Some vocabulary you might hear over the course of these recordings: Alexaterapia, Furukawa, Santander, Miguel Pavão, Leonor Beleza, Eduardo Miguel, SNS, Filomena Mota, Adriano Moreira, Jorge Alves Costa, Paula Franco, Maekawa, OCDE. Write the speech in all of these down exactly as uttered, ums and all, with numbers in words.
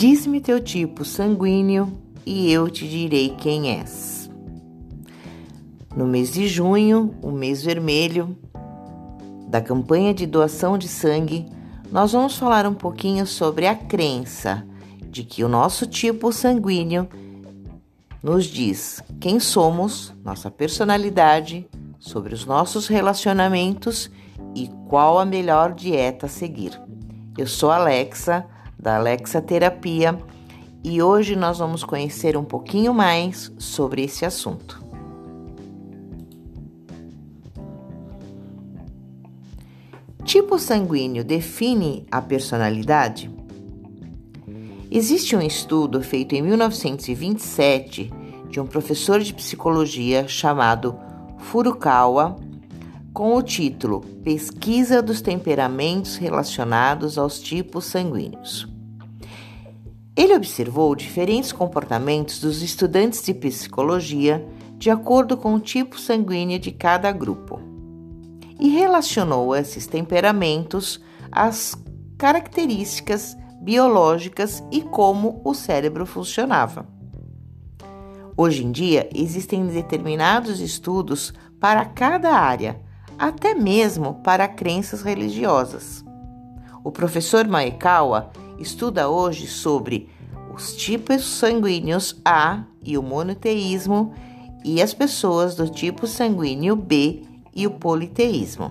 Diz-me teu tipo sanguíneo e eu te direi quem és. No mês de junho, o mês vermelho, da campanha de doação de sangue, nós vamos falar um pouquinho sobre a crença de que o nosso tipo sanguíneo nos diz quem somos, nossa personalidade, sobre os nossos relacionamentos e qual a melhor dieta a seguir. Eu sou Alexa, da Alexaterapia, e hoje nós vamos conhecer um pouquinho mais sobre esse assunto. Tipo sanguíneo define a personalidade? Existe um estudo feito em mil novecentos e vinte e sete de um professor de psicologia chamado Furukawa, com o título Pesquisa dos temperamentos relacionados aos tipos sanguíneos. Ele observou diferentes comportamentos dos estudantes de psicologia de acordo com o tipo sanguíneo de cada grupo e relacionou esses temperamentos às características biológicas e como o cérebro funcionava. Hoje em dia, existem determinados estudos para cada área, até mesmo para crenças religiosas. O professor Maekawa estuda hoje sobre os tipos sanguíneos A e o monoteísmo e as pessoas do tipo sanguíneo B e o politeísmo.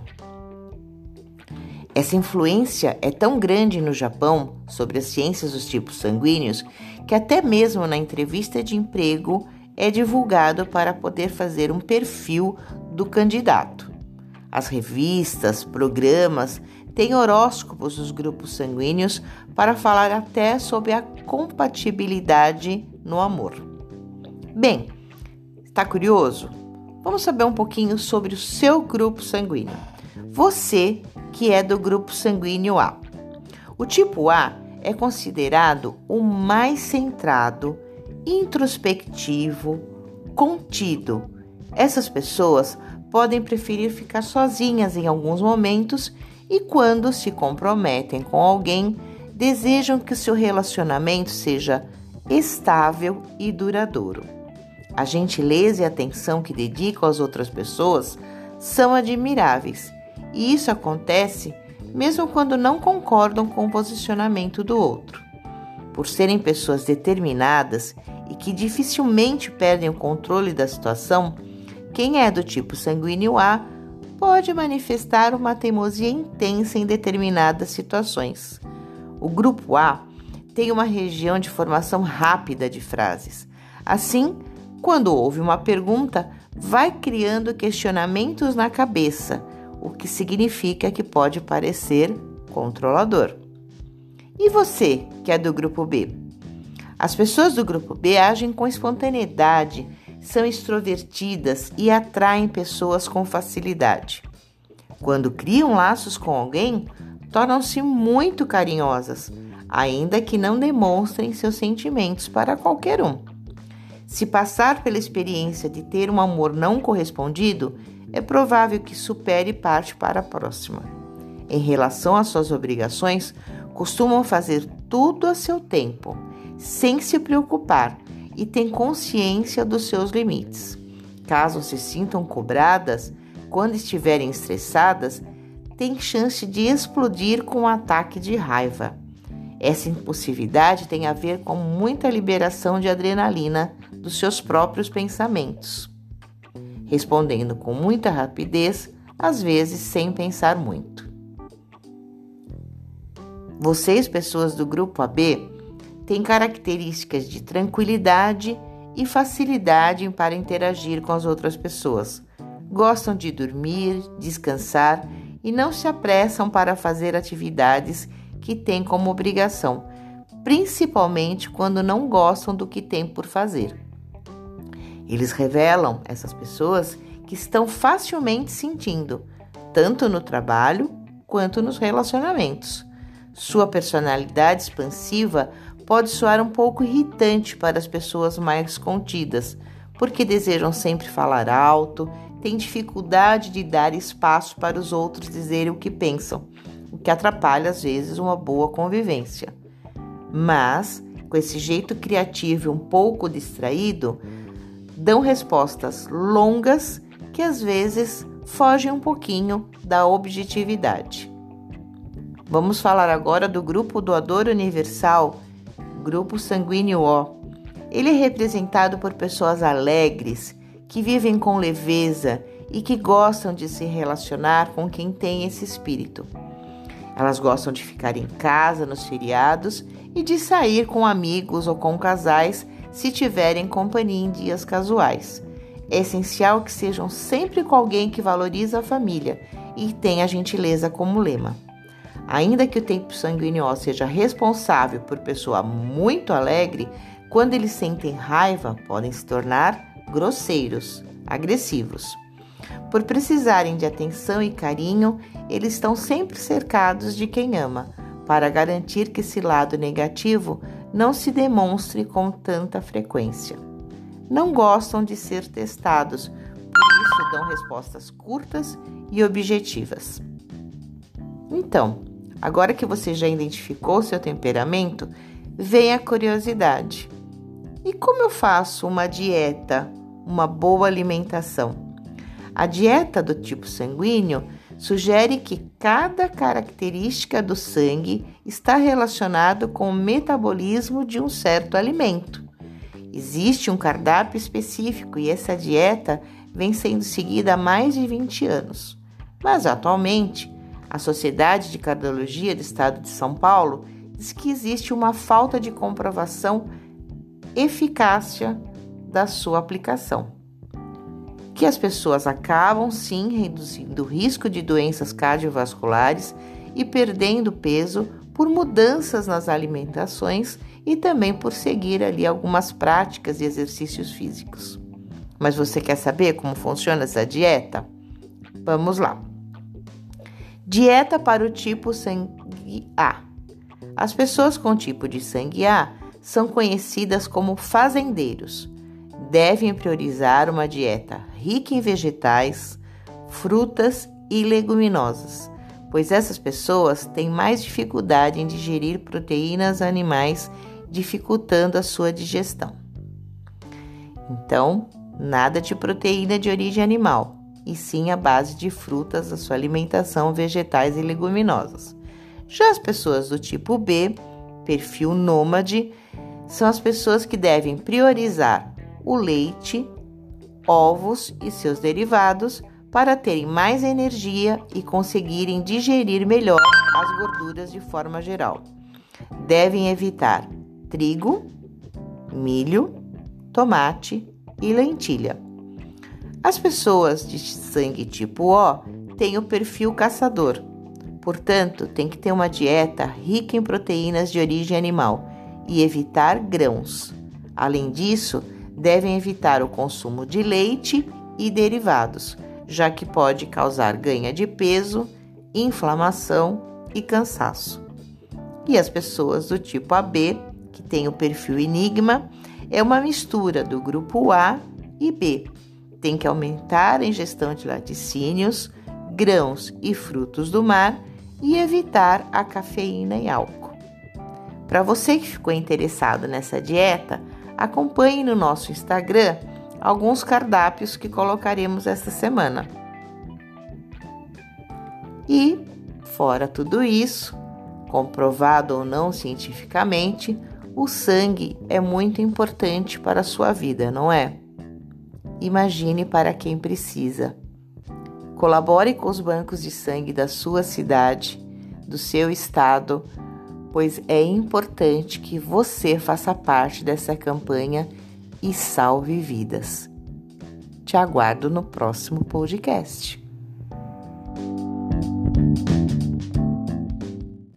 Essa influência é tão grande no Japão sobre as ciências dos tipos sanguíneos que até mesmo na entrevista de emprego é divulgado para poder fazer um perfil do candidato. As revistas, programas, têm horóscopos dos grupos sanguíneos para falar até sobre a compatibilidade no amor. Bem, está curioso? Vamos saber um pouquinho sobre o seu grupo sanguíneo. Você que é do grupo sanguíneo A. O tipo A é considerado o mais centrado, introspectivo, contido. Essas pessoas podem preferir ficar sozinhas em alguns momentos e, quando se comprometem com alguém, desejam que o seu relacionamento seja estável e duradouro. A gentileza e a atenção que dedicam às outras pessoas são admiráveis, e isso acontece mesmo quando não concordam com o posicionamento do outro. Por serem pessoas determinadas e que dificilmente perdem o controle da situação, quem é do tipo sanguíneo A pode manifestar uma teimosia intensa em determinadas situações. O grupo A tem uma região de formação rápida de frases. Assim, quando houve uma pergunta, vai criando questionamentos na cabeça, o que significa que pode parecer controlador. E você, que é do grupo B? As pessoas do grupo B agem com espontaneidade, são extrovertidas e atraem pessoas com facilidade. Quando criam laços com alguém, tornam-se muito carinhosas, ainda que não demonstrem seus sentimentos para qualquer um. Se passar pela experiência de ter um amor não correspondido, é provável que supere e parte para a próxima. Em relação às suas obrigações, costumam fazer tudo a seu tempo, sem se preocupar, e têm consciência dos seus limites. Caso se sintam cobradas, quando estiverem estressadas, têm chance de explodir com um ataque de raiva. Essa impulsividade tem a ver com muita liberação de adrenalina dos seus próprios pensamentos, respondendo com muita rapidez, às vezes sem pensar muito. Vocês, pessoas do grupo A B, têm características de tranquilidade e facilidade para interagir com as outras pessoas. Gostam de dormir, descansar e não se apressam para fazer atividades que têm como obrigação, principalmente quando não gostam do que têm por fazer. Eles revelam, essas pessoas, que estão facilmente sentindo, tanto no trabalho quanto nos relacionamentos. Sua personalidade expansiva pode soar um pouco irritante para as pessoas mais contidas, porque desejam sempre falar alto, têm dificuldade de dar espaço para os outros dizerem o que pensam, o que atrapalha, às vezes, uma boa convivência. Mas com esse jeito criativo e um pouco distraído, dão respostas longas que às vezes fogem um pouquinho da objetividade. Vamos falar agora do grupo doador universal, grupo sanguíneo O. Ele é representado por pessoas alegres, que vivem com leveza e que gostam de se relacionar com quem tem esse espírito. Elas gostam de ficar em casa nos feriados e de sair com amigos ou com casais se tiverem companhia em dias casuais. É essencial que sejam sempre com alguém que valoriza a família e tenha a gentileza como lema. Ainda que o tipo sanguíneo O seja responsável por pessoa muito alegre, quando eles sentem raiva, podem se tornar grosseiros, agressivos. Por precisarem de atenção e carinho, eles estão sempre cercados de quem ama, para garantir que esse lado negativo não se demonstre com tanta frequência. Não gostam de ser testados, por isso dão respostas curtas e objetivas. Então, agora que você já identificou seu temperamento, vem a curiosidade. E como eu faço uma dieta, uma boa alimentação? A dieta do tipo sanguíneo sugere que cada característica do sangue está relacionado com o metabolismo de um certo alimento. Existe um cardápio específico e essa dieta vem sendo seguida há mais de vinte anos. Mas atualmente, a Sociedade de Cardiologia do Estado de São Paulo diz que existe uma falta de comprovação eficácia da sua aplicação, que as pessoas acabam sim reduzindo o risco de doenças cardiovasculares e perdendo peso por mudanças nas alimentações e também por seguir ali algumas práticas e exercícios físicos. Mas você quer saber como funciona essa dieta? Vamos lá. Dieta para o tipo sangue A. As pessoas com tipo de sangue A são conhecidas como fazendeiros. Devem priorizar uma dieta rica em vegetais, frutas e leguminosas, pois essas pessoas têm mais dificuldade em digerir proteínas animais, dificultando a sua digestão. Então, nada de proteína de origem animal, e sim a base de frutas da sua alimentação, vegetais e leguminosas. Já as pessoas do tipo B, perfil nômade, são as pessoas que devem priorizar o leite, ovos e seus derivados para terem mais energia e conseguirem digerir melhor as gorduras de forma geral. Devem evitar trigo, milho, tomate e lentilha. As pessoas de sangue tipo O têm o perfil caçador. Portanto, tem que ter uma dieta rica em proteínas de origem animal e evitar grãos. Além disso, devem evitar o consumo de leite e derivados, já que pode causar ganha de peso, inflamação e cansaço. E as pessoas do tipo A B, que têm o perfil enigma, é uma mistura do grupo A e B. Tem que aumentar a ingestão de laticínios, grãos e frutos do mar e evitar a cafeína e álcool. Para você que ficou interessado nessa dieta, acompanhe no nosso Instagram alguns cardápios que colocaremos esta semana. E, fora tudo isso, comprovado ou não cientificamente, o sangue é muito importante para a sua vida, não é? Imagine para quem precisa. Colabore com os bancos de sangue da sua cidade, do seu estado, pois é importante que você faça parte dessa campanha e salve vidas. Te aguardo no próximo podcast.